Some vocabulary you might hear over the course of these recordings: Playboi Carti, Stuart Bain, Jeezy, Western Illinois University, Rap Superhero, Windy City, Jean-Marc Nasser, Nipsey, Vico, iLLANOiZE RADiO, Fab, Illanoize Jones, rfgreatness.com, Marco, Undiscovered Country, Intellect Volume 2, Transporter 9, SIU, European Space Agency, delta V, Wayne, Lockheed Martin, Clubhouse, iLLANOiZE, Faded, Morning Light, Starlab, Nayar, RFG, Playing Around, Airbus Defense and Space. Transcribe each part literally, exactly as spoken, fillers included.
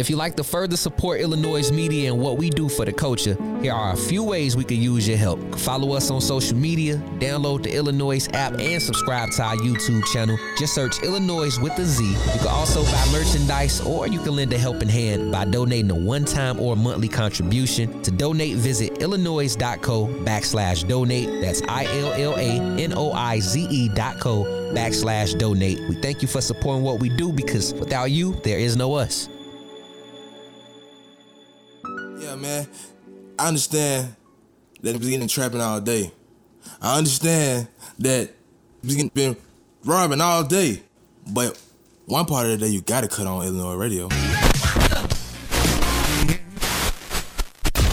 If you'd like to further support Illinois media and what we do for the culture, here are a few ways we could use your help. Follow us on social media, download the Illinois app, and subscribe to our YouTube channel. Just search Illinois with a Z. You can also buy merchandise, or you can lend a helping hand by donating a one-time or monthly contribution. To donate, visit illinois.co backslash donate. That's I-L-L-A-N-O-I-Z-E dot co backslash donate. We thank you for supporting what we do, because without you, there is no us. Yeah, man, I understand that he's getting trapping all day. I understand that he's been robbing all day. But one part of the day, you gotta cut on Illinois radio.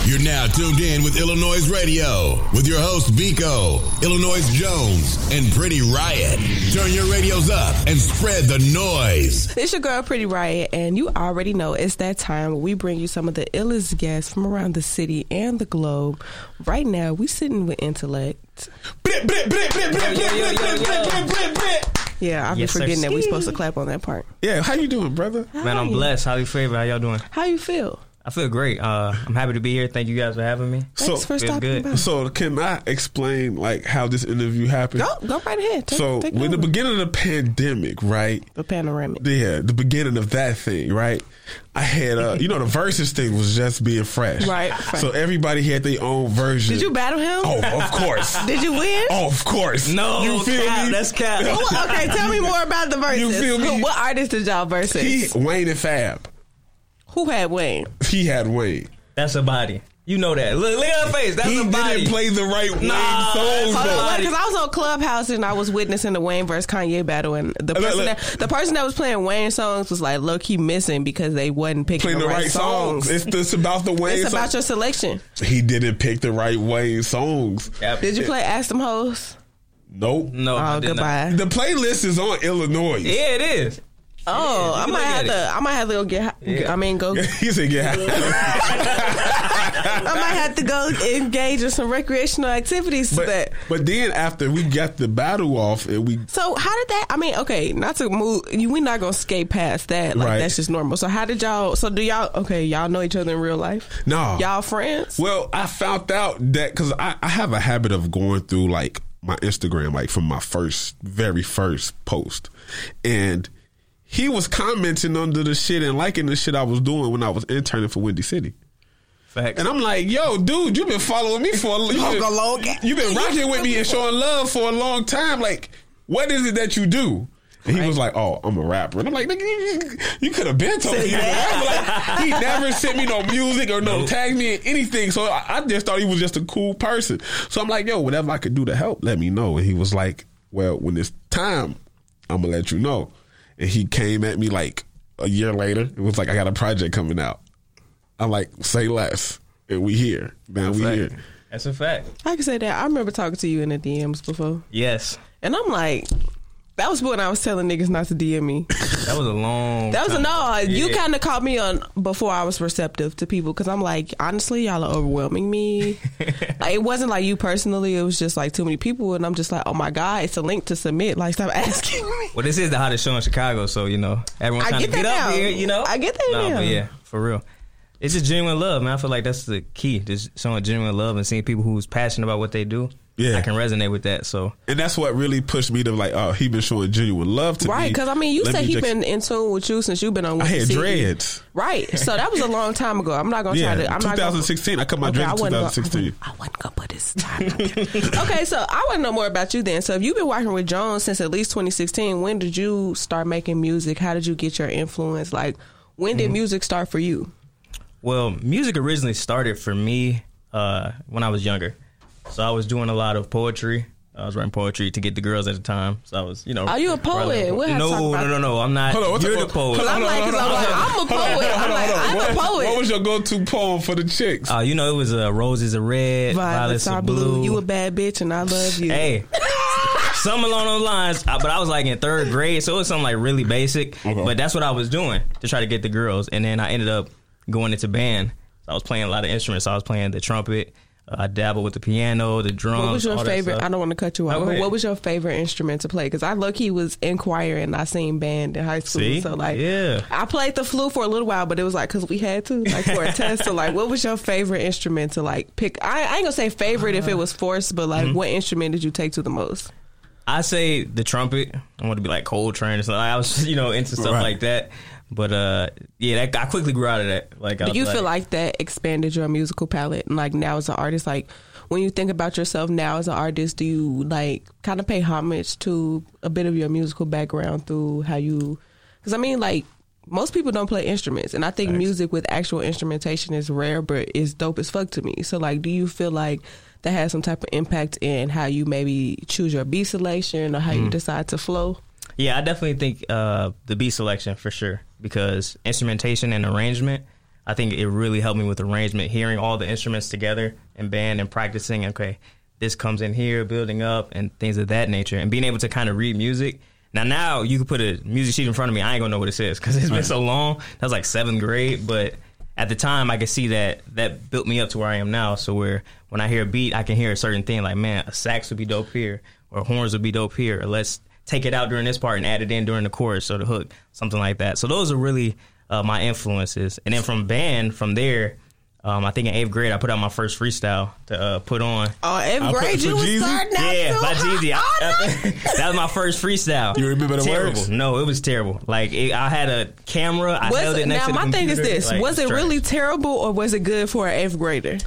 You're now tuned in with Illanoize Radio with your hosts Vico, Illanoize Jones, and Pretty Riot. Turn your radios up and spread the noise. It's your girl Pretty Riot, and you already know it's that time where we bring you some of the illest guests from around the city and the globe. Right now, we sitting with Intellect. Yeah, I've yes, been forgetting sir. that we're supposed to clap on that part. Yeah, how you doing, brother? Hi. Man, I'm blessed. How you feel? How y'all doing? How you feel? I feel great. Uh, I'm happy to be here. Thank you guys for having me. Thanks so, for stopping by. So can I explain like how this interview happened? Go, go right ahead. Take, so take when over. the beginning of the pandemic, right? The panoramic. Yeah, the beginning of that thing, right? I had, uh, you know, the versus thing was just being fresh. Right. Fresh. So everybody had their own version. Did you battle him? Oh, of course. Did you win? Oh, of course. No, you feel cap, me? That's cap. Ooh, okay, tell me more about the versus. You feel me? What artists did y'all versus? He, Wayne and Fab. Who had Wayne? He had Wayne. That's a body. You know that. Look, look at her face. That's he a body. He didn't play the right Wayne nah, songs. Because I was on Clubhouse and I was witnessing the Wayne versus Kanye battle, and the person, look, look. That, the person that was playing Wayne songs was like low key missing because they wasn't picking the, the right, right songs. songs. It's, it's about the Wayne. It's about your selection. He didn't pick the right Wayne songs. Yep. Did you play Ask Them Hoes? Nope. No. Oh, goodbye. Not. The playlist is on Illanoize. Yeah, it is. Oh, yeah, I might have to. I might have to go get. Yeah. I mean, go. He said, "Get high." I might have to go engage in some recreational activities. But, that. But then after we got the battle off, and we. So how did that? I mean, okay, not to move. You, we're not gonna skate past that. Like right. That's just normal. So how did y'all? So do y'all? Okay, y'all know each other in real life? No, y'all friends. Well, I found out that because I, I have a habit of going through like my Instagram, like from my first, very first post, and. He was commenting under the shit and liking the shit I was doing when I was interning for Windy City. Facts. And I'm like, yo, dude, you've been following me for a long time. You've been rocking with me and showing love for a long time. Like, what is it that you do? And he right. was like, oh, I'm a rapper. And I'm like, nigga, you, you could have been told me you were a rapper. Like, he never sent me no music or no nope. tag me in anything. So I, I just thought he was just a cool person. So I'm like, yo, whatever I could do to help, let me know. And he was like, well, when it's time, I'm going to let you know. And he came at me like a year later. It was like, I got a project coming out. I'm like, say less. And we here. Man, we here. That's a fact. I can say that. I remember talking to you in the D Ms before. Yes. And I'm like, that was when I was telling niggas not to D M me. That was a long That was a no. You yeah. kind of caught me on before I was receptive to people. Because I'm like, honestly, y'all are overwhelming me. Like, it wasn't like you personally. It was just like too many people. And I'm just like, oh, my God, it's a link to submit. Like, stop asking me. Well, this is the hottest show in Chicago. So, you know, everyone's trying to get up here, you know. I get that now. No, but yeah, for real. It's just genuine love, man. I feel like that's the key. Just showing genuine love and seeing people who's passionate about what they do. Yeah, I can resonate with that. So, and that's what really pushed me to like, oh, he been showing genuine love to right, me, right? Because I mean, you Let said me he just... been in tune with you since you've been on. I had dreads, right? So that was a long time ago. I'm not gonna yeah, try to. I'm twenty sixteen. Not gonna... I cut my okay, dreads in twenty sixteen. I wasn't gonna put this time. Okay, so I want to know more about you then. So if you've been working with Jones since at least twenty sixteen, when did you start making music? How did you get your influence? Like, when did mm-hmm. music start for you? Well, music originally started for me uh, when I was younger. So I was doing a lot of poetry. I was writing poetry to get the girls at the time. So I was, you know. Are you a poet? We'll have no, to talk about no, no, no. I'm not. Hold on, what's you're the poet. Because I'm like, I'm a poet. I'm like, I'm a poet. What was your go-to poem for the chicks? Uh, you know, it was uh, roses are red, violets are blue. You a bad bitch and I love you. Hey. Some along those lines, but I was like in third grade, so it was something like really basic. Okay. But that's what I was doing to try to get the girls. And then I ended up going into band. So I was playing a lot of instruments. So I was playing the trumpet. I dabble with the piano, the drums. What was your all favorite? I don't want to cut you off. No, but what was your favorite instrument to play? Because I low key was in choir and I sing band in high school. See? So like, yeah, I played the flute for a little while, but it was like because we had to, like for a test. So like, what was your favorite instrument to like pick? I, I ain't gonna say favorite uh, if it was forced, but like, mm-hmm. what instrument did you take to the most? I say the trumpet. I want to be like Coltrane or something. I was, you know, into stuff right. like that. But uh, yeah, that, I quickly grew out of that. Like, do you like, feel like that expanded your musical palette? And like now as an artist, like when you think about yourself now as an artist, do you like kind of pay homage to a bit of your musical background through how you? Because I mean, like most people don't play instruments, and I think Thanks. music with actual instrumentation is rare, but it's dope as fuck to me. So like, do you feel like that has some type of impact in how you maybe choose your beat selection or how mm. you decide to flow? Yeah, I definitely think uh, the beat selection for sure, because instrumentation and arrangement, I think it really helped me with arrangement, hearing all the instruments together in band and practicing, okay, this comes in here, building up and things of that nature, and being able to kind of read music. Now, now you can put a music sheet in front of me, I ain't gonna know what it says because it's been so long. That was like seventh grade, but at the time I could see that that built me up to where I am now, so where when I hear a beat, I can hear a certain thing, like, man, a sax would be dope here, or horns would be dope here, or let's take it out during this part and add it in during the chorus or the hook, something like that. So those are really uh, my influences. And then from band, from there, um, I think in eighth grade, I put out my first freestyle to uh, put on. Oh, eighth grade, you was starting out. Yeah, by Jeezy. That was my first freestyle. You remember the terrible. words? No, it was terrible. Like, it, I had a camera. I was, held it next now, to the Now, my computer. thing is this. Like, was it trash. really terrible or was it good for an eighth grader?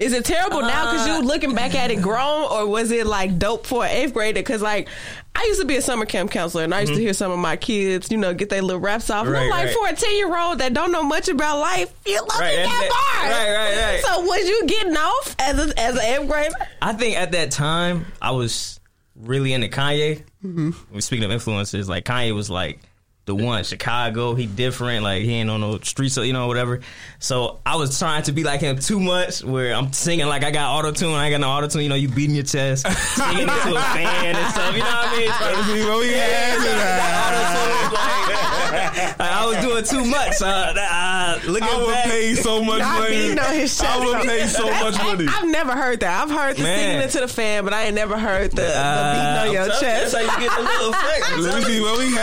Is it terrible uh, now because you looking back at it grown, or was it like dope for an eighth grader? Because like I used to be a summer camp counselor, and I used mm-hmm. to hear some of my kids, you know, get their little raps off. Right, and I'm like right. for a ten year old that don't know much about life, you looking right, that bars. Right, right, right. So was you getting off as a, as an eighth grader? I think at that time I was really into Kanye. Mm-hmm. Speaking of influences, like Kanye was like the one, Chicago, he different, like he ain't on no streets, you know, whatever. So I was trying to be like him too much, where I'm singing like I got auto-tune, I ain't got no auto-tune, you know, you beating your chest, singing into a fan and stuff, you know what I mean? Like, yeah, yeah, auto-tune, like, like, I was doing too much. Uh, uh, look at I would back. pay so much Not money. I would pay so much money. I've never heard that. I've heard the Man. singing into the fan, but I ain't never heard the, uh, the beating on your chest. That's how you get the little effect. Let me see what we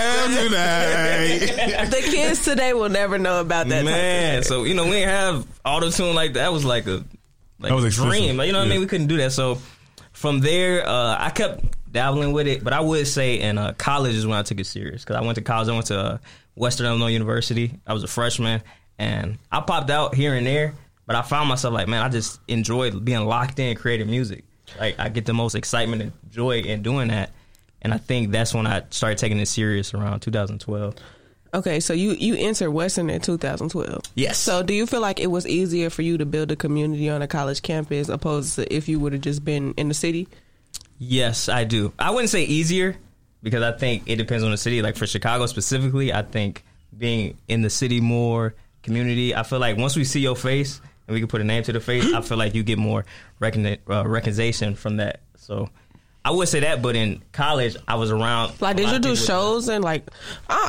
have tonight. The kids today will never know about that. Man, so you know we didn't have auto tune like that. That was like a like was a dream. Like, you know what yeah. I mean? We couldn't do that. So from there, uh, I kept dabbling with it. But I would say in uh, college is when I took it serious, because I went to college. I went to uh, Western Illinois University. I was a freshman, and I popped out here and there. But I found myself like, man, I just enjoyed being locked in creative music. Like I get the most excitement and joy in doing that. And I think that's when I started taking it serious around two thousand twelve. Okay, so you, you entered Western in two thousand twelve. Yes. So do you feel like it was easier for you to build a community on a college campus opposed to if you would have just been in the city? Yes, I do. I wouldn't say easier because I think it depends on the city. Like for Chicago specifically, I think being in the city more, community, I feel like once we see your face and we can put a name to the face, I feel like you get more recogni- uh, recognition from that. So I would say that, but in college, I was around. Like, did you do shows and like,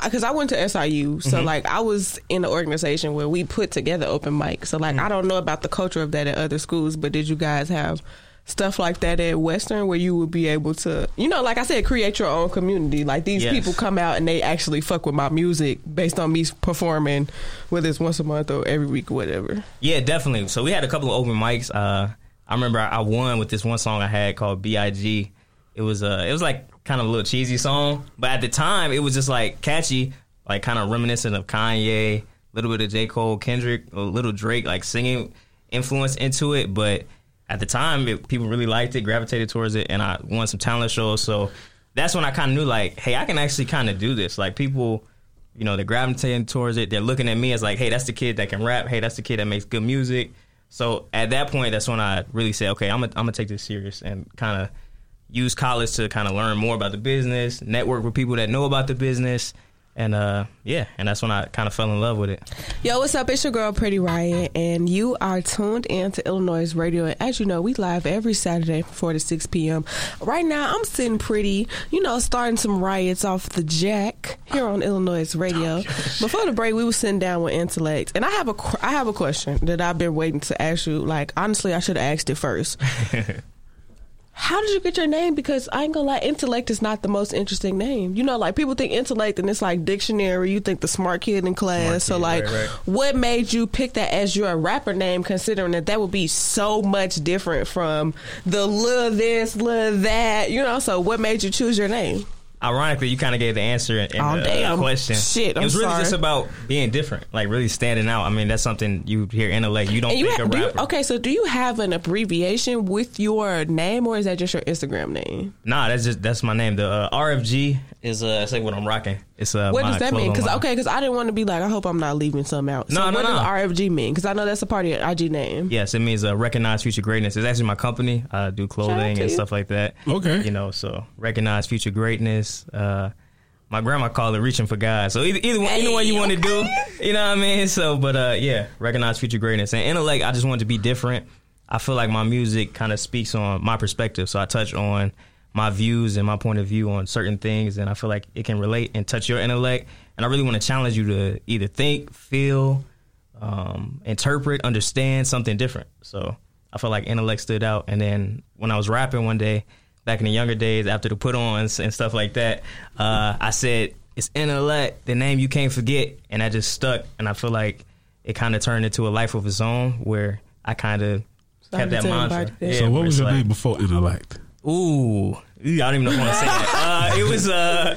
because uh, I went to S I U, so mm-hmm. like I was in an organization where we put together open mic. So like, mm-hmm. I don't know about the culture of that at other schools, but did you guys have stuff like that at Western where you would be able to, you know, like I said, create your own community? Like these yes. people come out and they actually fuck with my music based on me performing, whether it's once a month or every week or whatever. Yeah, definitely. So we had a couple of open mics. Uh, I remember I won with this one song I had called B I G It was uh, it was like kind of a little cheesy song, but at the time it was just like catchy, like kind of reminiscent of Kanye, a little bit of J. Cole, Kendrick, a little Drake, like singing influence into it. But at the time, it, people really liked it, gravitated towards it, and I won some talent shows. So that's when I kind of knew like, hey, I can actually kind of do this. Like people, you know, they're gravitating towards it. They're looking at me as like, hey, that's the kid that can rap. Hey, that's the kid that makes good music. So at that point, that's when I really said, okay, I'm gonna, I'm gonna take this serious and kind of use college to kind of learn more about the business, network with people that know about the business, And uh, yeah, and that's when I kind of fell in love with it. Yo, what's up? It's your girl, Pretty Riot, and you are tuned in to iLLANOiZE Radio. And as you know, we live every Saturday from four to six p.m. Right now, I'm sitting pretty, you know, starting some riots off the jack here on iLLANOiZE Radio. Oh, before the break, we were sitting down with Intellect, and I have a, I have a question that I've been waiting to ask you. Like, honestly, I should have asked it first. How did you get your name? Because I ain't gonna lie, Intellect is not the most interesting name. You know, like, people think Intellect and it's like dictionary. You think the smart kid in class. Kid, so, like, right, right. What made you pick that as your rapper name, considering that that would be so much different from the little this, little that, you know? So what made you choose your name? Ironically, you kind of gave the answer in oh, the damn. question. Shit, I'm It was really sorry. just about being different, like really standing out. I mean, that's something you hear Intellect. You don't you think ha- a rapper. You, okay, so do you have an abbreviation with your name, or is that just your Instagram name? Nah, that's just that's my name. The uh, R F G is uh, that's like what I'm rocking. It's uh, what does that mean? Because okay, because I didn't want to be like, I hope I'm not leaving something out. So no, no, what no. does R F G mean? Because I know that's a part of your I G name. Yes, it means uh, Recognize Future Greatness. It's actually my company. I do clothing and stuff like that. Okay, you know, so Recognize Future Greatness. Uh, my grandma called it reaching for God. So either either one, either one you want to do, you know what I mean? So, but uh, yeah, Recognize Future Greatness. And Intellect, I just wanted to be different. I feel like my music kind of speaks on my perspective. So I touch on my views and my point of view on certain things. And I feel like it can relate and touch your intellect. And I really want to challenge you to either think, feel, um, interpret, understand something different. So I feel like Intellect stood out. And then when I was rapping one day, back in the younger days, after the put-ons and stuff like that, uh, I said, it's Intellect, the name you can't forget, and I just stuck, and I feel like it kind of turned into a life of its own where I kind of kept that mantra. Yeah, so what was your like, name before Intellect? Ooh, I don't even know if I want to say that. Uh, it was... Uh,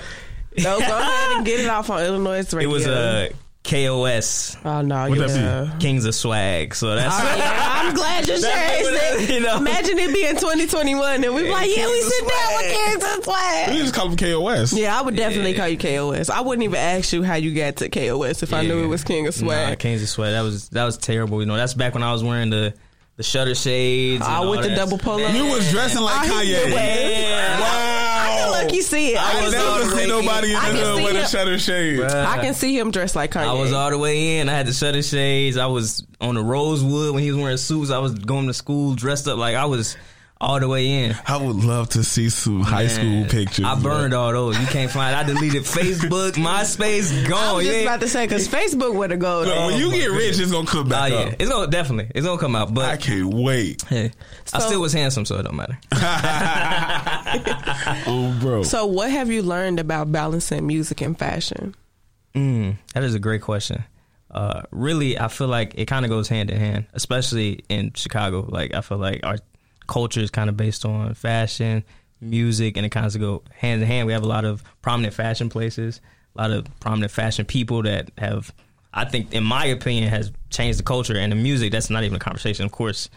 no, go ahead and get it off on iLLANOiZE Radio. It was... Uh, K O S. Oh no, you know. Kings of Swag. So that's oh, yeah. I'm glad you're sharing you know. Imagine it being twenty twenty-one and we're yeah, like, yeah, we sit down with Kings of Swag. We just call them K O S. Yeah, I would definitely yeah. call you K O S. I wouldn't even ask you how you got to K O S if yeah. I knew it was King of Swag. Nah, Kings of Swag. That was that was terrible. You know, that's back when I was wearing the The shutter shades. Oh, with the that. double polo. You was dressing like oh, Kanye. Yeah. Wow. I can lucky see it. I, I never see nobody in the hood with a shutter shades. Bruh. I can see him dressed like Kanye. I was all the way in. I had the shutter shades. I was on the Rosewood when he was wearing suits. I was going to school dressed up like I was all the way in. I would love to see some Man, high school pictures. I burned bro. all those. You can't find. I deleted Facebook, MySpace, gone. I was just yeah. about to say because Facebook would have gone. Look, when you get rich, it's gonna come back. Oh yeah, up. it's gonna definitely. It's gonna come out. But I can't wait. Hey, so, I still was handsome, so it don't matter. Oh, bro. So what have you learned about balancing music and fashion? Mm, that is a great question. Uh, really, I feel like it kind of goes hand in hand, especially in Chicago. Like I feel like our culture is kind of based on fashion, music, and it kind of go hand in hand. We have a lot of prominent fashion places, a lot of prominent fashion people that have, I think, in my opinion, has changed the culture and the music. That's not even a conversation. Of course,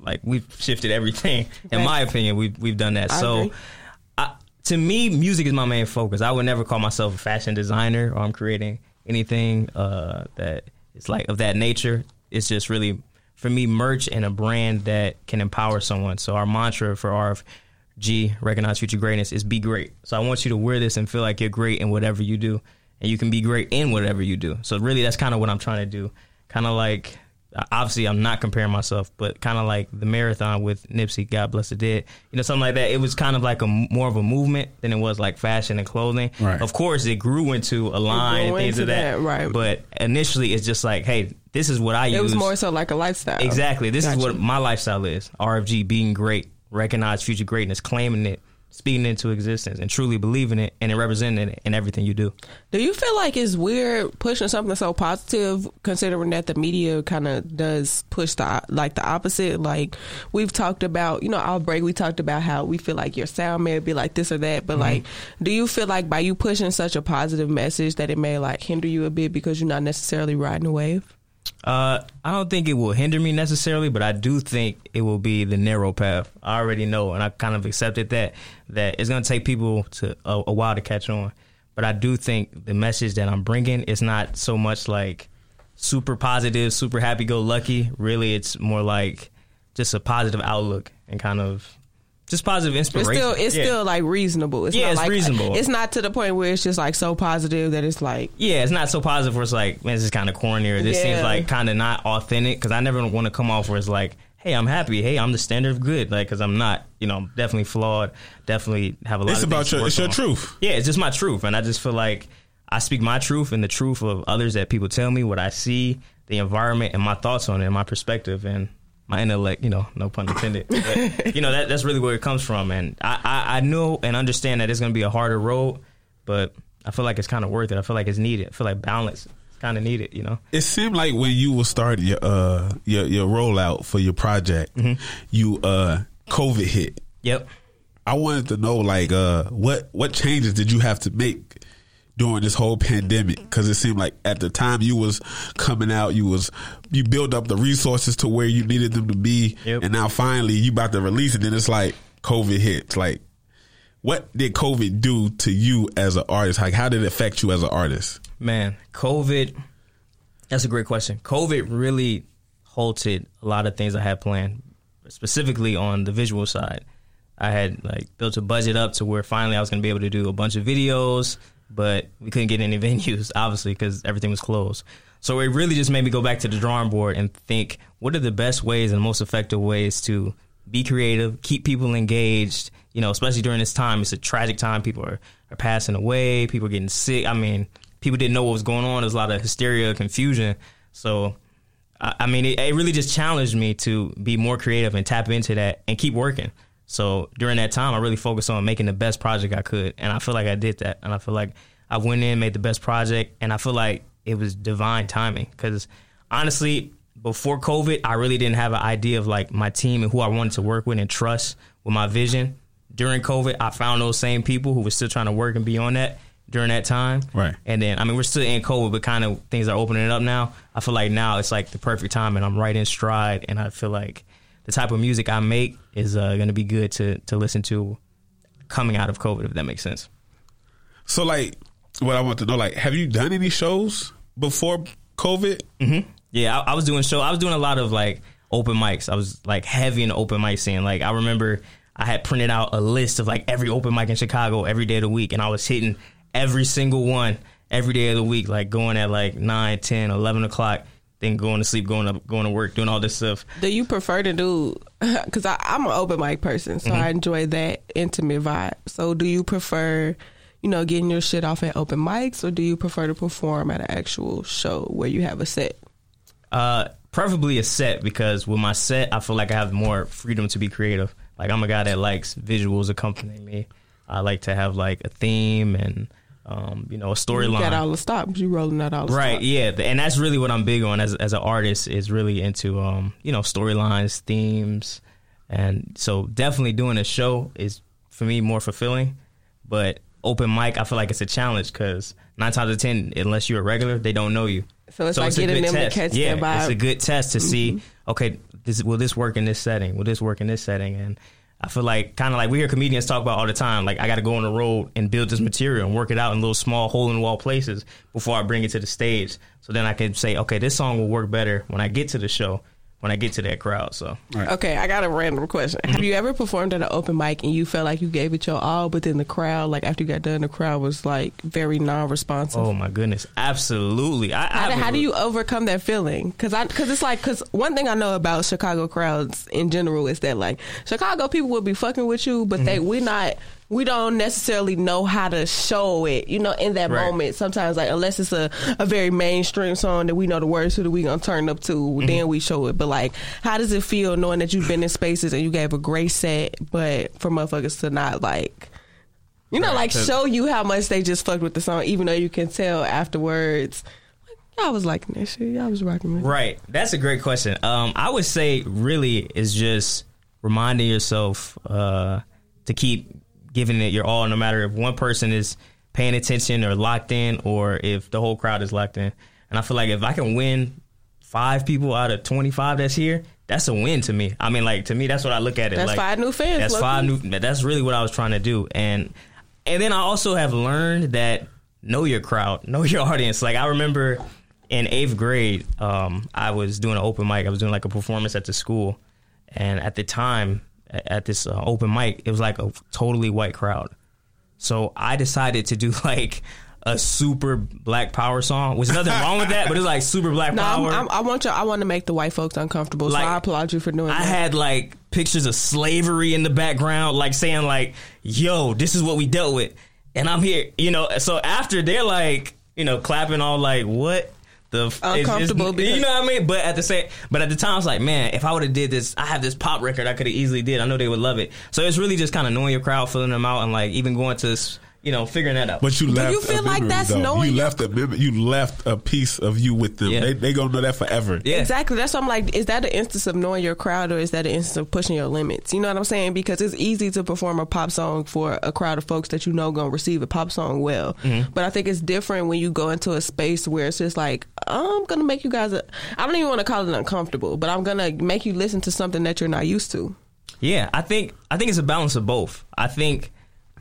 like, we've shifted everything. In right. my opinion, we've, we've done that. I so I, to me, music is my main focus. I would never call myself a fashion designer or I'm creating anything uh, that is like of that nature. It's just really, for me, merch and a brand that can empower someone. So our mantra for R F G, Recognize Future Greatness, is be great. So I want you to wear this and feel like you're great in whatever you do. And you can be great in whatever you do. So really, that's kind of what I'm trying to do. Kind of like, obviously, I'm not comparing myself, but kind of like the marathon with Nipsey, God bless the dead. You know, something like that. It was kind of like a more of a movement than it was like fashion and clothing. Right. Of course, it grew into a line and things of that. that. Right. But initially, it's just like, hey, this is what I use. It was more so like a lifestyle. Exactly. This gotcha. is what my lifestyle is. R F G, being great, recognize future greatness, claiming it, speaking it into existence, and truly believing it, and representing it in everything you do. Do you feel like it's weird pushing something so positive, considering that the media kind of does push the like the opposite? Like, we've talked about, you know, our break, we talked about how we feel like your sound may be like this or that, but mm-hmm. like, do you feel like by you pushing such a positive message that it may like hinder you a bit because you're not necessarily riding a wave? Uh, I don't think it will hinder me necessarily, but I do think it will be the narrow path. I already know, and I kind of accepted that, that it's going to take people to a, a while to catch on. But I do think the message that I'm bringing is not so much like super positive, super happy-go-lucky. Really, it's more like just a positive outlook and kind of just positive inspiration. It's still, it's yeah. still like reasonable. It's yeah, not it's like, reasonable. It's not to the point where it's just like so positive that it's like. Yeah, it's not so positive where it's like, man, this is kind of corny or this yeah. seems like kind of not authentic. Because I never want to come off where it's like, hey, I'm happy. Hey, I'm the standard of good. Like, because I'm not, you know, I'm definitely flawed. Definitely have a lot it's of about your, It's about your on. truth. Yeah, it's just my truth. And I just feel like I speak my truth and the truth of others that people tell me, what I see, the environment, and my thoughts on it, and my perspective, and my intellect, you know, no pun intended. But, you know, that, that's really where it comes from. And I, I, I know and understand that it's going to be a harder road, but I feel like it's kind of worth it. I feel like it's needed. I feel like balance is kind of needed, you know. It seemed like when you were starting your, uh, your, your rollout for your project, mm-hmm. you uh, COVID hit. Yep. I wanted to know, like, uh, what, what changes did you have to make during this whole pandemic? Because it seemed like at the time you was coming out, you was you build up the resources to where you needed them to be, yep. and now finally you about to release it. Then it's like COVID hits. Like, what did COVID do to you as an artist? Like, how did it affect you as an artist? Man, COVID. That's a great question. COVID really halted a lot of things I had planned, specifically on the visual side. I had like built a budget up to where finally I was going to be able to do a bunch of videos. But we couldn't get any venues, obviously, because everything was closed. So it really just made me go back to the drawing board and think, what are the best ways and most effective ways to be creative, keep people engaged, you know, especially during this time. It's a tragic time. People are, are passing away. People are getting sick. I mean, people didn't know what was going on. There's a lot of hysteria, confusion. So, I, I mean, it, it really just challenged me to be more creative and tap into that and keep working. So during that time, I really focused on making the best project I could. And I feel like I did that. And I feel like I went in, made the best project. And I feel like it was divine timing. Because honestly, before COVID, I really didn't have an idea of like my team and who I wanted to work with and trust with my vision. During COVID, I found those same people who were still trying to work and be on that during that time. Right. And then, I mean, we're still in COVID, but kind of things are opening up now. I feel like now it's like the perfect time and I'm right in stride. And I feel like the type of music I make is uh, going to be good to, to listen to coming out of COVID, if that makes sense. So, like, what I want to know, like, have you done any shows before COVID? Mm-hmm. Yeah, I, I was doing show. I was doing a lot of, like, open mics. I was, like, heavy in the open mic scene. Like, I remember I had printed out a list of, like, every open mic in Chicago every day of the week, and I was hitting every single one every day of the week, like, going at, like, nine, ten, eleven o'clock. And going to sleep, going up, going to work, doing all this stuff. Do you prefer to do, because I'm an open mic person, so mm-hmm. I enjoy that intimate vibe. So do you prefer, you know, getting your shit off at open mics, or do you prefer to perform at an actual show where you have a set? Uh, preferably a set, because with my set, I feel like I have more freedom to be creative. Like, I'm a guy that likes visuals accompanying me. I like to have, like, a theme and Um, you know, a storyline. You got all the stops. You rolling out all the right, stops. Right, yeah. And that's really what I'm big on as as an artist, is really into, um, you know, storylines, themes. And so definitely doing a show is, for me, more fulfilling. But open mic, I feel like it's a challenge because nine times out of ten, unless you're a regular, they don't know you. So it's so like it's getting them test. to catch yeah, their vibe. It's a good test to mm-hmm. see, okay, this, will this work in this setting? Will this work in this setting? And I feel like, kind of like we hear comedians talk about all the time, like, I got to go on the road and build this material and work it out in little small hole-in-the-wall places before I bring it to the stage. So then I can say, okay, this song will work better when I get to the show, when I get to that crowd. So right. Okay, I got a random question. Mm-hmm. Have you ever performed at an open mic and you felt like you gave it your all, but then the crowd, like, after you got done, the crowd was, like, very non-responsive? Oh, my goodness. Absolutely. I, how, I how do you overcome that feeling? Because it's like, because one thing I know about Chicago crowds in general is that, like, Chicago people will be fucking with you, but mm-hmm. they we're not... we don't necessarily know how to show it, you know, in that right. moment. Sometimes, like, unless it's a, a very mainstream song that we know the words to that we gonna turn up to, mm-hmm. then we show it. But, like, how does it feel knowing that you've been in spaces and you gave a great set, but for motherfuckers to not, like, you know, right. like, show you how much they just fucked with the song, even though you can tell afterwards, y'all was liking that shit, y'all was rocking with it. Right. That's a great question. Um, I would say really is just reminding yourself uh, to keep giving it your all, no matter if one person is paying attention or locked in or if the whole crowd is locked in. And I feel like if I can win five people out of twenty-five that's here, that's a win to me. I mean, like, to me, that's what I look at it. That's like, five new fans. That's five me. new. That's really what I was trying to do. And and then I also have learned that know your crowd, know your audience. Like, I remember in eighth grade, um, I was doing an open mic. I was doing, like, a performance at the school. And at the time, at this uh, open mic, it was like a totally white crowd. So I decided to do like a super black power song. Was nothing wrong with that, but it's like super black no, power. I'm, I'm, I want you. I want to make the white folks uncomfortable. Like, so I applaud you for doing I that. I had like pictures of slavery in the background, like saying like, "Yo, this is what we dealt with," and I'm here, you know. So after they're like, you know, clapping all like, "What?" The, uncomfortable it's, it's, you know what I mean, but at the same but at the time I was like, man, if I would have did this, I have this pop record I could have easily did, I know they would love it. So it's really just kind of knowing your crowd, filling them out, and like even going to, you know, figuring that out. But you left, do you feel a memory, like that's though. Knowing you left a you left a piece of you with them. Yeah. They they gonna know that forever. Yeah. Exactly. That's what I'm like. Is that an instance of knowing your crowd, or is that an instance of pushing your limits? You know what I'm saying? Because it's easy to perform a pop song for a crowd of folks that you know gonna receive a pop song well. Mm-hmm. But I think it's different when you go into a space where it's just like, I'm gonna make you guys. A, I don't even want to call it uncomfortable, but I'm gonna make you listen to something that you're not used to. Yeah, I think I think it's a balance of both. I think.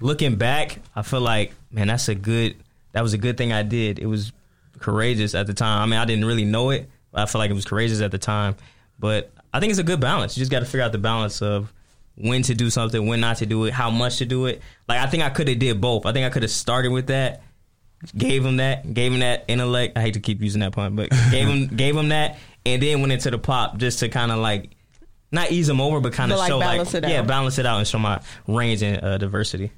Looking back, I feel like, man, that's a good, that was a good thing I did. It was courageous at the time. I mean, I didn't really know it, but I feel like it was courageous at the time. But I think it's a good balance. You just got to figure out the balance of when to do something, when not to do it, how much to do it. Like, I think I could have did both. I think I could have started with that, gave him that, gave him that intellect. I hate to keep using that pun, but gave him gave him that, and then went into the pop just to kind of like, not ease him over, but kind of like show balance like, it yeah, out. balance it out and show my range and uh, diversity.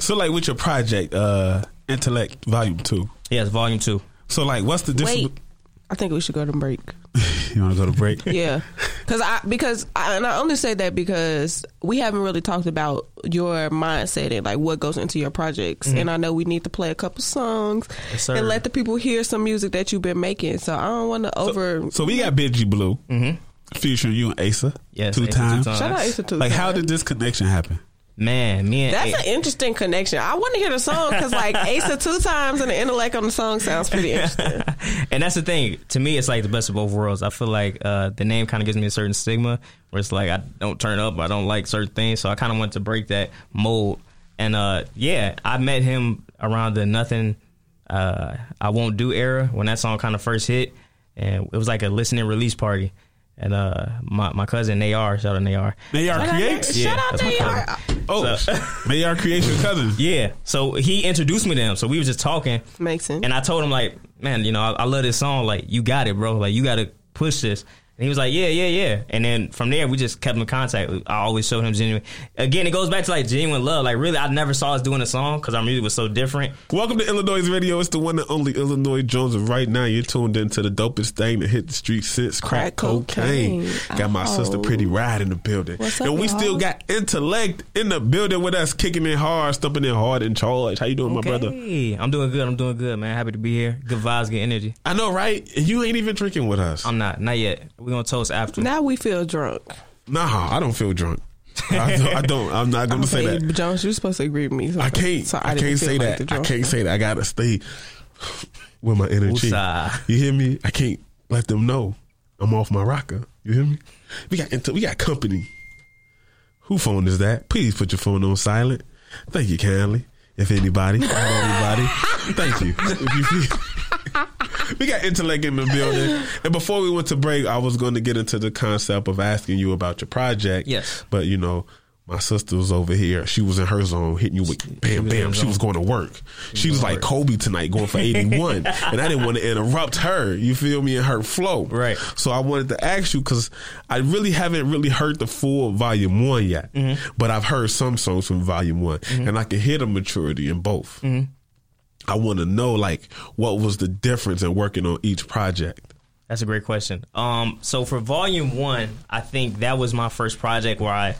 So, like, with your project, uh, Intellect Volume two. Yes, Volume two. So, like, what's the difference? Wait, I think we should go to break. You want to go to break? Yeah. Cause I, because, I, and I only say that because we haven't really talked about your mindset and, like, what goes into your projects. Mm-hmm. And I know we need to play a couple songs yes, and let the people hear some music that you've been making. So, I don't want to so, over... So, we got Benji Blue mm-hmm. featuring you and Asa yes, two, Asa times. two times. Shout out Asa Two Like, times. How did this connection happen? Man, me and That's Asa. An interesting connection. I want to hear the song because, like, Asa Two Times and the intellect on the song sounds pretty interesting. And that's the thing. To me, it's like the best of both worlds. I feel like uh, the name kind of gives me a certain stigma where it's like I don't turn up, I don't like certain things. So I kind of wanted to break that mold. And, uh, yeah, I met him around the Nothing uh, I Won't Do era when that song kind of first hit. And it was like a listening release party. And uh, my, my cousin, Nayar, shout out Nayar. Nayar Creates? Yeah, shout out Nayar. Oh, so, Nayar Creates your cousin. Yeah. So he introduced me to him. So we were just talking. Makes sense. And I told him, like, man, you know, I, I love this song. Like, you got it, bro. Like, you got to push this. And he was like, yeah, yeah, yeah. And then from there, we just kept in contact. I always showed him genuine. Again, it goes back to, like, genuine love. Like, really, I never saw us doing a song because our music was so different. Welcome to Illinois Radio. It's the one and only Illinois Jones. And right now, you're tuned into the dopest thing that hit the street since crack, crack cocaine. cocaine. Got my oh. sister Pretty Riot in the building. What's up, and we y'all? Still got Intellect in the building with us, kicking it hard, stumping it hard in charge. How you doing, okay. my brother? I'm doing good. I'm doing good, man. Happy to be here. Good vibes, good energy. I know, right? You ain't even drinking with us. I'm not. Not yet. We're going to toast after. Now we feel drunk. Nah, I don't feel drunk. I don't. I don't I'm not going to say that. Jones, you're supposed to agree with me. So I can't. So I, I can't say like that. I can't say that. I got to stay with my energy. You hear me? I can't let them know I'm off my rocker. You hear me? We got we got company. Who phone is that? Please put your phone on silent. Thank you kindly. If anybody, not everybody. Thank you. If you we got Intellect in the building. And before we went to break, I was going to get into the concept of asking you about your project. Yes. But, you know, my sister was over here. She was in her zone, hitting you with bam, bam. She was going to work. She was like Kobe tonight, going for eighty-one. And I didn't want to interrupt her, you feel me, in her flow. Right. So I wanted to ask you, because I really haven't really heard the full Volume one yet. Mm-hmm. But I've heard some songs from Volume one. Mm-hmm. And I can hear the maturity in both. Mm-hmm. I want to know, like, what was the difference in working on each project? That's a great question. Um, so for Volume one, I think that was my first project where I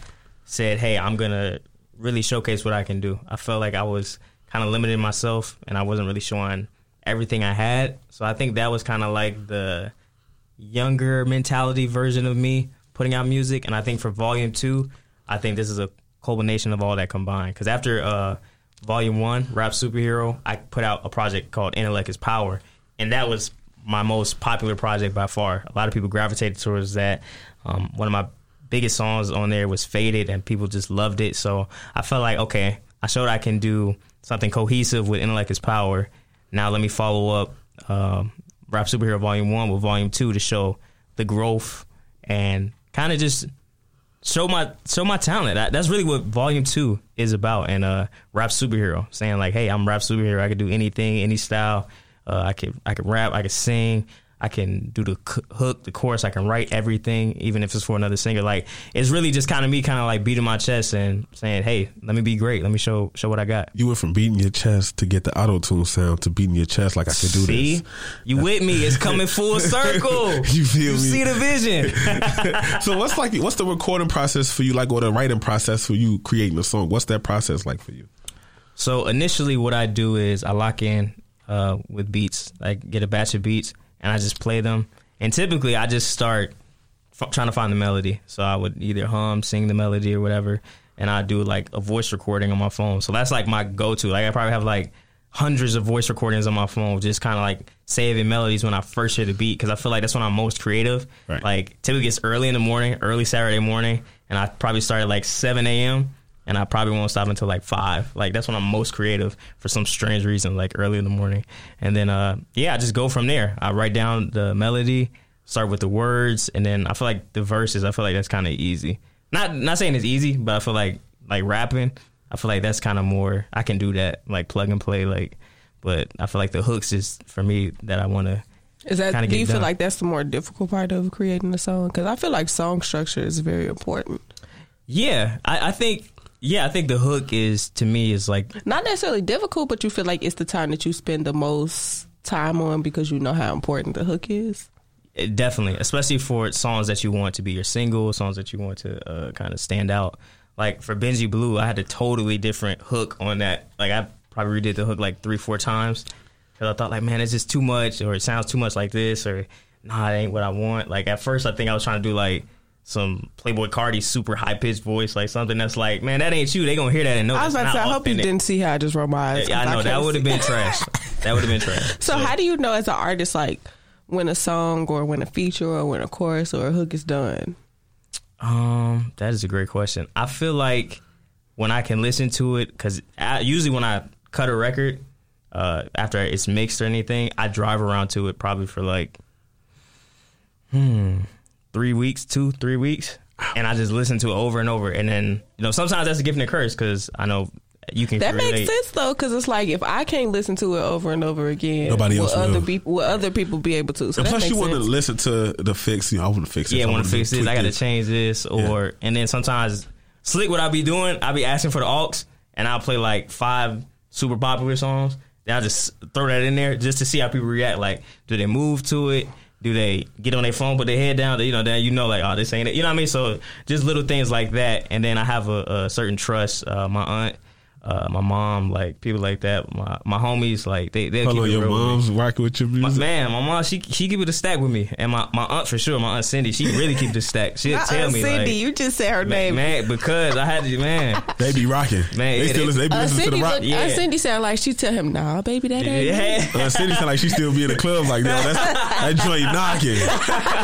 said, hey, I'm going to really showcase what I can do. I felt like I was kind of limiting myself, and I wasn't really showing everything I had. So I think that was kind of like the younger mentality version of me putting out music. And I think for Volume two, I think this is a culmination of all that combined. Because after... Uh, Volume one, Rap Superhero, I put out a project called Intellect is Power, and that was my most popular project by far. A lot of people gravitated towards that. Um, one of my biggest songs on there was Faded, and people just loved it. So I felt like, okay, I showed I can do something cohesive with Intellect is Power. Now let me follow up um, Rap Superhero Volume one with Volume two to show the growth and kind of just show my show my talent. I, that's really what Volume Two is about. And uh, Rap Superhero, saying like, hey, I'm Rap Superhero. I can do anything, any style. Uh, I can I can rap. I can sing. I can do the hook, the chorus. I can write everything, even if it's for another singer. Like, it's really just kind of me, kind of like beating my chest and saying, "Hey, let me be great. Let me show show what I got." You went from beating your chest to get the auto tune sound to beating your chest like I can do see? This. You with me? It's coming full circle. You feel you me? See the vision. So what's like? What's the recording process for you? Like, or the writing process for you creating a song? What's that process like for you? So initially, what I do is I lock in uh, with beats. Like, get a batch of beats. And I just play them. And typically, I just start f- trying to find the melody. So I would either hum, sing the melody or whatever. And I do, like, a voice recording on my phone. So that's, like, my go-to. Like, I probably have, like, hundreds of voice recordings on my phone, just kind of, like, saving melodies when I first hear the beat. Because I feel like that's when I'm most creative. Right. Like, typically, it's early in the morning, early Saturday morning. And I probably start at, like, seven a.m. And I probably won't stop until, like, five. Like, that's when I'm most creative for some strange reason, like, early in the morning. And then, uh, yeah, I just go from there. I write down the melody, start with the words, and then I feel like the verses, I feel like that's kind of easy. Not not saying it's easy, but I feel like, like, rapping, I feel like that's kind of more, I can do that, like, plug and play, like, but I feel like the hooks is, for me, that I want to kind of get done. Do you feel like that's the more difficult part of creating a song? Because I feel like song structure is very important. Yeah, I, I think... Yeah, I think the hook is, to me, is like... Not necessarily difficult, but you feel like it's the time that you spend the most time on because you know how important the hook is? It definitely, especially for songs that you want to be your single, songs that you want to uh, kind of stand out. Like, for Benji Blue, I had a totally different hook on that. Like, I probably redid the hook like three, four times because I thought, like, man, it's just too much, or it sounds too much like this, or nah, it ain't what I want. Like, at first, I think I was trying to do, like... some Playboi Carti super high-pitched voice, like something that's like, man, that ain't you. They gonna hear that and know. I was about to say, I hope you didn't see how I just rolled my eyes. Yeah, I know, I that would have been trash. That would have been trash. So, so how do you know as an artist, like, when a song or when a feature or when a chorus or a hook is done? Um, that is a great question. I feel like when I can listen to it, because usually when I cut a record, uh, after it's mixed or anything, I drive around to it probably for like, hmm... Three weeks, two, three weeks, and I just listen to it over and over. And then, you know, sometimes that's a gift and a curse because I know you can. That relate. Makes sense though, because it's like if I can't listen to it over and over again, nobody else will. Other people, will other people be able to? So plus, you want to listen to the fix. You know, I want to fix it. Yeah, I want to fix this. I got to change this, or yeah. And then sometimes slick. What I be doing? I be asking for the aux, and I'll play like five super popular songs. Then I just throw that in there just to see how people react. Like, do they move to it? Do they get on their phone, put their head down? You know, then you know, like, oh, this ain't it. You know what I mean? So just little things like that. And then I have a, a certain trust. Uh, my aunt, uh, my mom, like people like that. My my homies, like they they keep it real. Your mom's rocking with your music. My, man, my mom, she she keep it a stack with me, and my, my aunt for sure. My aunt Cindy, she really keep it a stack. She'll my tell aunt me Cindy, like, you just said her name, man, because I had to, man. They be rocking, man. They yeah, still they, they be uh, listening Cindy to the rock. Look, yeah. Aunt Cindy sound like she tell him, nah, baby, that ain't. Yeah. Aunt uh, Cindy sound like she still be in the club like that. That's, that joint. Knocking.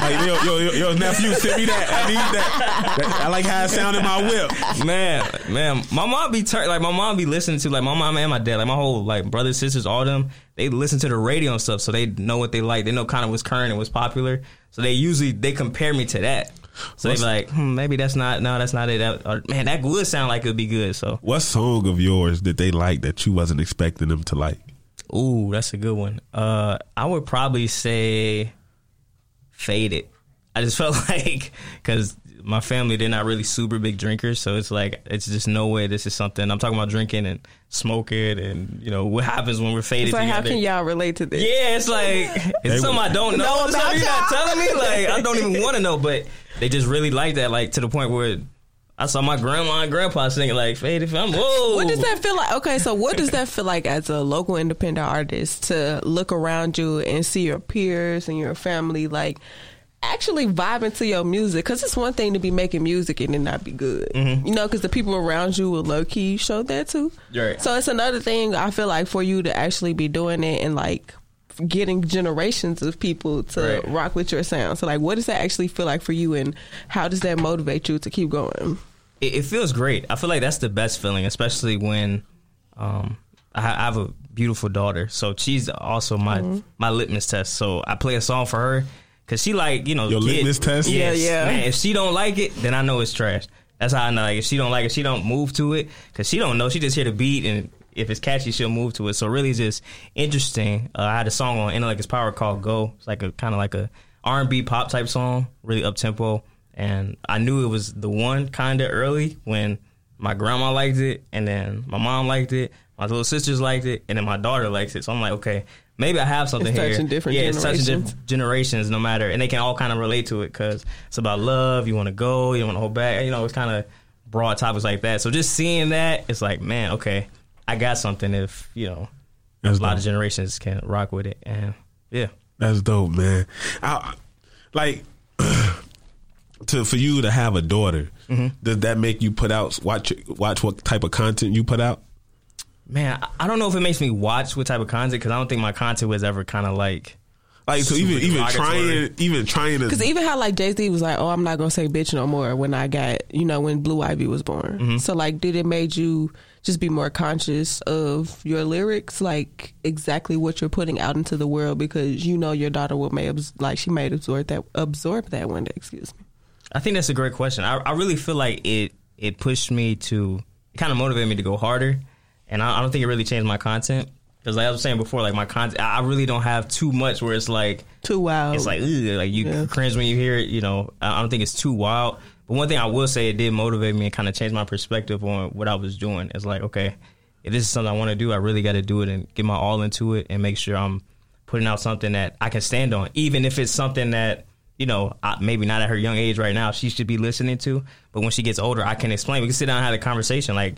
Like, yo, yo, yo, yo, nephew, send me that. I need that. I like how it sounded in my whip. Man, man. My mom be tur- like my mom be listening to like my mom and my dad, like my whole like brothers, sisters, all them, they listen to the radio and stuff, so they know what they like. They know kind of what's current and what's popular. So they usually they compare me to that. So what's, they be like, hmm, maybe that's not no, that's not it. That, or, man, that would sound like it'd be good. So what song of yours did they like that you wasn't expecting them to like? Ooh, that's a good one. Uh I would probably say Faded. I just felt like, because my family, they're not really super big drinkers, so it's like, it's just no way this is something. I'm talking about drinking and smoking and, you know, what happens when we're faded. It's like, together. How can y'all relate to this? Yeah, it's like, it's something I don't know. know it's something you're not telling me. Like, I don't even want to know, but they just really like that, like, to the point where I saw my grandma and grandpa singing, like, Faded. I'm, whoa. What does that feel like? Okay, so what does that feel like as a local independent artist to look around you and see your peers and your family, like, actually vibing to your music? Because it's one thing to be making music and it not be good, mm-hmm. you know, because the people around you will low-key show that too. Right. So it's another thing, I feel like, for you to actually be doing it and like getting generations of people to right. rock with your sound. So like, what does that actually feel like for you, and how does that motivate you to keep going? It, it feels great. I feel like that's the best feeling, especially when um, I, I have a beautiful daughter, so she's also my, mm-hmm. my litmus test. So I play a song for her, Cause she like, you know, your litmus test. Yeah, yes. yeah. Man, if she don't like it, then I know it's trash. That's how I know. Like, if she don't like it, she don't move to it. Cause she don't know. She just hear the beat, and if it's catchy, she'll move to it. So really, it's just interesting. Uh, I had a song on Intellect is Power called "Go." It's like a kind of like a R and B pop type song, really up tempo. And I knew it was the one kind of early when my grandma liked it, and then my mom liked it, my little sisters liked it, and then my daughter likes it. So I'm like, okay, maybe I have something it's here. It's touching different yeah, generations. Yeah, it's touching different generations, no matter. And they can all kind of relate to it because it's about love. You want to go. You don't want to hold back. You know, it's kind of broad topics like that. So just seeing that, it's like, man, okay, I got something if, you know, That's a lot dope. Of generations can rock with it. And, yeah. That's dope, man. I, like... To for you to have a daughter, mm-hmm. does that make you put out watch watch what type of content you put out? Man, I don't know if it makes me watch what type of content because I don't think my content was ever kind of like like so even even trying even trying to because even how like Jay-Z was like, oh, I'm not gonna say bitch no more when I got you know when Blue Ivy was born. Mm-hmm. So like, did it made you just be more conscious of your lyrics, like exactly what you're putting out into the world because you know your daughter will may like she may absorb that absorb that one day. Excuse me. I think that's a great question. I, I really feel like it it pushed me to, it kind of motivated me to go harder. And I, I don't think it really changed my content. Because like I was saying before, like my content, I really don't have too much where it's like. Too wild. It's like, ugh, like you yeah. cringe when you hear it, you know. I don't think it's too wild. But one thing I will say, it did motivate me and kind of change my perspective on what I was doing. It's like, okay, if this is something I want to do, I really got to do it and get my all into it and make sure I'm putting out something that I can stand on. Even if it's something that, you know, I, maybe not at her young age right now, she should be listening to. But when she gets older, I can explain. We can sit down and have a conversation. Like,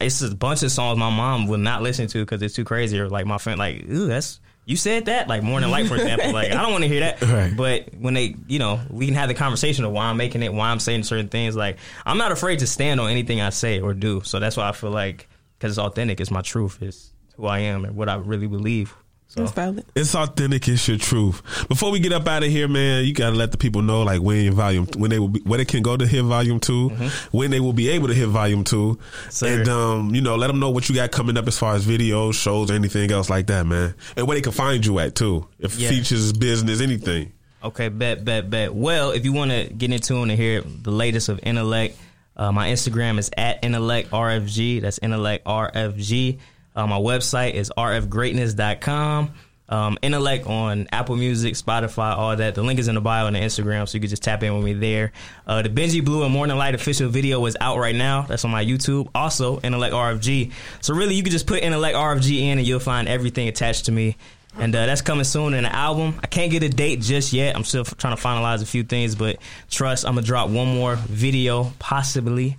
it's a bunch of songs my mom will not listen to because it's too crazy. Or like my friend, like, ooh, that's, you said that? Like Morning Light, for example. Like, I don't want to hear that. Right. But when they, you know, we can have the conversation of why I'm making it, why I'm saying certain things. Like, I'm not afraid to stand on anything I say or do. So that's why I feel like, because it's authentic, it's my truth, it's who I am and what I really believe. So. It's, it's authentic. It's your truth. Before we get up out of here, man, you gotta let the people know like when volume when they will be, when they can go to hear volume two, mm-hmm. when they will be able to hear volume two, Sir. and um, you know, let them know what you got coming up as far as videos, shows, or anything else like that, man, and where they can find you at too, if yeah. features, business, anything. Okay, bet, bet, bet. Well, if you want to get in tune and hear the latest of Intellect, uh, my Instagram is at Intellect R F G. That's Intellect R F G. Uh, my website is R F greatness dot com. Um, Intellect on Apple Music, Spotify, all that. The link is in the bio on the Instagram, so you can just tap in with me there. Uh, the Benji Blue and Morning Light official video is out right now. That's on my YouTube. Also, Intellect R F G. So really, you can just put Intellect R F G in, and you'll find everything attached to me. And uh, that's coming soon in the album. I can't get a date just yet. I'm still f- trying to finalize a few things, but trust, I'm going to drop one more video, possibly,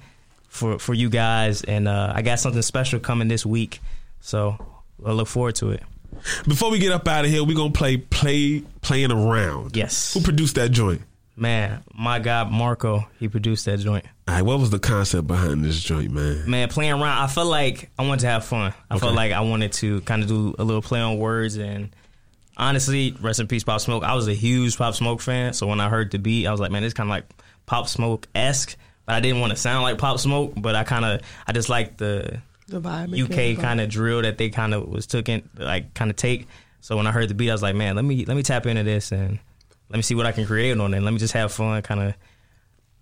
for, for you guys. And uh, I got something special coming this week. So I look forward to it. Before we get up out of here, we're going to play, play Playing Around. Yes. Who produced that joint? Man, my guy, Marco, he produced that joint. All right, what was the concept behind this joint, man? Man, Playing Around, I felt like I wanted to have fun. I okay. felt like I wanted to kind of do a little play on words. And honestly, rest in peace, Pop Smoke. I was a huge Pop Smoke fan. So when I heard the beat, I was like, man, it's kind of like Pop Smoke-esque. But I didn't want to sound like Pop Smoke. But I kind of, I just like the... The vibe U K kind of drill that they kind of was took in, like kind of take. So when I heard the beat, I was like, man, let me let me tap into this and let me see what I can create on it. Let me just have fun, kind of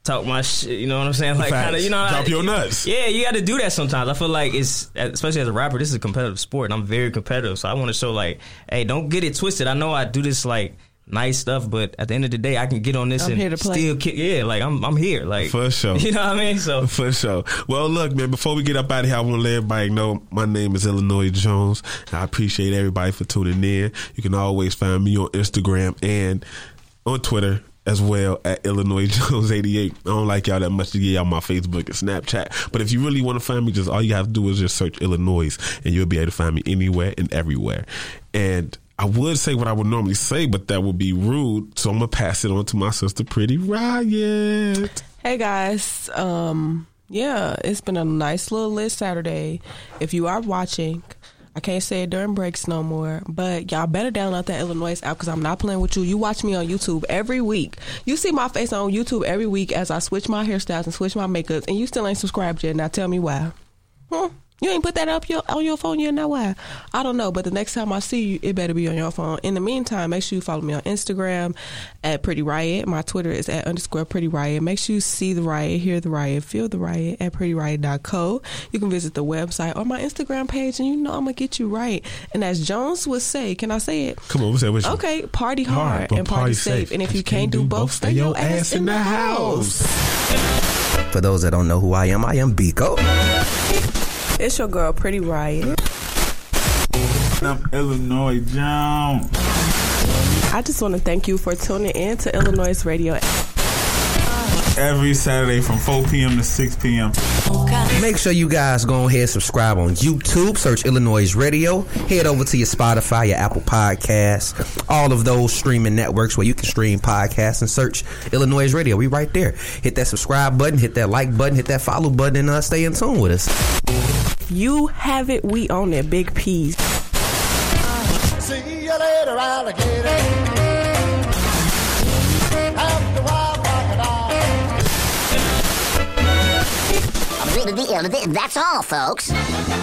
talk my shit. You know what I'm saying? Like, kind of, you know, drop I, your nuts. Yeah, you got to do that sometimes. I feel like it's, especially as a rapper, this is a competitive sport, and I'm very competitive. So I want to show like, hey, don't get it twisted. I know I do this like nice stuff, but at the end of the day, I can get on this I'm and still kick. Yeah, like I'm, I'm here, like for sure. You know what I mean? So for sure. Well, look, man. Before we get up out of here, I want to let everybody know my name is iLLANOiZE Jones. I appreciate everybody for tuning in. You can always find me on Instagram and on Twitter as well at iLLANOiZE Jones eighty-eight. I don't like y'all that much to get y'all my Facebook and Snapchat, but if you really want to find me, just all you have to do is just search iLLANOiZE, and you'll be able to find me anywhere and everywhere. And I would say what I would normally say, but that would be rude. So I'm going to pass it on to my sister, Pretty Riot. Hey, guys. Um, yeah, it's been a nice little lit Saturday. If you are watching, I can't say it during breaks no more, but y'all better download that iLLANOiZE app because I'm not playing with you. You watch me on YouTube every week. You see my face on YouTube every week as I switch my hairstyles and switch my makeups, and you still ain't subscribed yet. Now tell me why. Hmm. You ain't put that up your, on your phone yet? Now why? I don't know, but the next time I see you, it better be on your phone. In the meantime, make sure you follow me on Instagram at Pretty Riot. My Twitter is at underscore Pretty Riot. Make sure you see the riot, hear the riot, feel the riot at pretty riot dot co. You can visit the website or my Instagram page, and you know I'm going to get you right. And as Jones would say, can I say it? Come on, what's that? What's okay, party hard, hard and party, party safe. safe. And if you can't, can't do both, stay your ass in the house. For those that don't know who I am, I am Vico. It's your girl, Pretty Riot. I'm Illinois Jones. I just want to thank you for tuning in to iLLANOiZE Radio. Every Saturday from four p.m. to six p.m. Make sure you guys go ahead and subscribe on YouTube. Search iLLANOiZE Radio. Head over to your Spotify, your Apple Podcasts, all of those streaming networks where you can stream podcasts, and search iLLANOiZE Radio. We right there. Hit that subscribe button, hit that like button, hit that follow button, and uh, stay in tune with us. You have it, we own it. Big P's. See you later, alligator. That's all, folks.